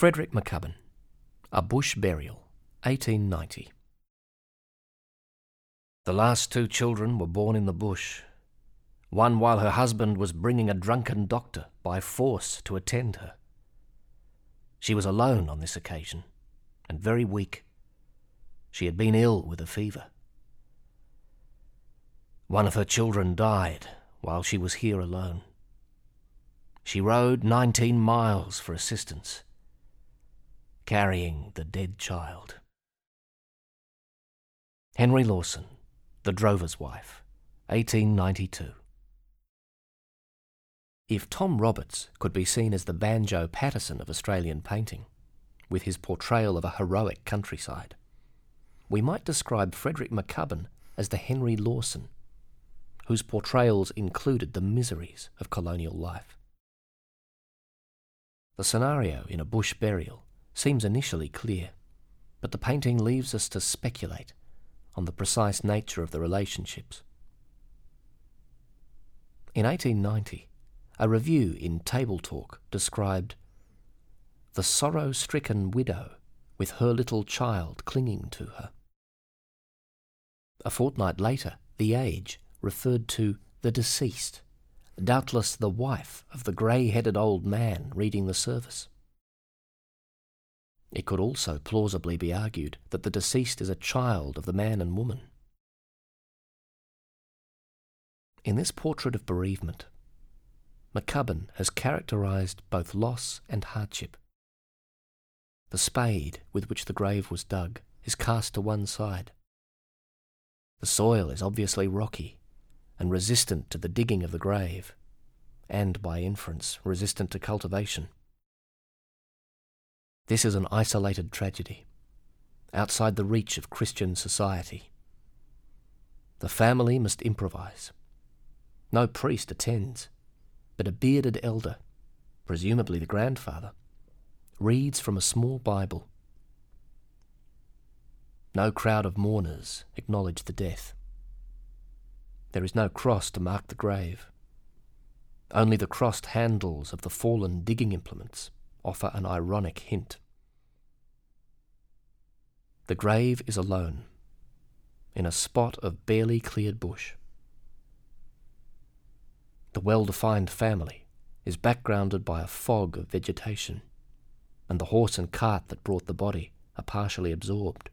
Frederick McCubbin, A Bush Burial, 1890. The last two children were born in the bush, one while her husband was bringing a drunken doctor by force to attend her. She was alone on this occasion, and very weak. She had been ill with a fever. One of her children died while she was here alone. She rode 19 miles for assistance, carrying the dead child. Henry Lawson, The Drover's Wife, 1892. If Tom Roberts could be seen as the Banjo Patterson of Australian painting, with his portrayal of a heroic countryside, we might describe Frederick McCubbin as the Henry Lawson, whose portrayals included the miseries of colonial life. The scenario in A Bush Burial seems initially clear, but the painting leaves us to speculate on the precise nature of the relationships. In 1890, a review in Table Talk described the sorrow-stricken widow with her little child clinging to her. A fortnight later, The Age referred to the deceased, doubtless the wife of the grey-headed old man reading the service. It could also plausibly be argued that the deceased is a child of the man and woman. In this portrait of bereavement, McCubbin has characterised both loss and hardship. The spade with which the grave was dug is cast to one side. The soil is obviously rocky and resistant to the digging of the grave, and by inference resistant to cultivation. This is an isolated tragedy, outside the reach of Christian society. The family must improvise. No priest attends, but a bearded elder, presumably the grandfather, reads from a small Bible. No crowd of mourners acknowledge the death. There is no cross to mark the grave. Only the crossed handles of the fallen digging implements offer an ironic hint. The grave is alone, in a spot of barely cleared bush. The well-defined family is backgrounded by a fog of vegetation, and the horse and cart that brought the body are partially absorbed.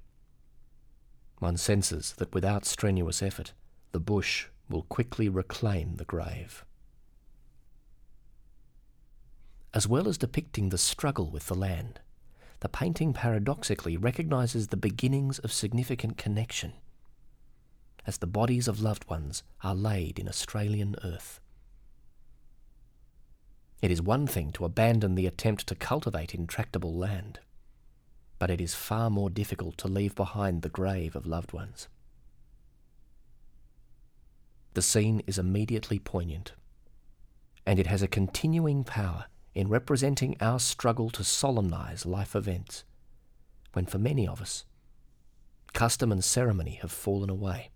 One senses that without strenuous effort, the bush will quickly reclaim the grave. As well as depicting the struggle with the land, the painting paradoxically recognises the beginnings of significant connection, as the bodies of loved ones are laid in Australian earth. It is one thing to abandon the attempt to cultivate intractable land, but it is far more difficult to leave behind the grave of loved ones. The scene is immediately poignant, and it has a continuing power in representing our struggle to solemnise life events, when for many of us, custom and ceremony have fallen away.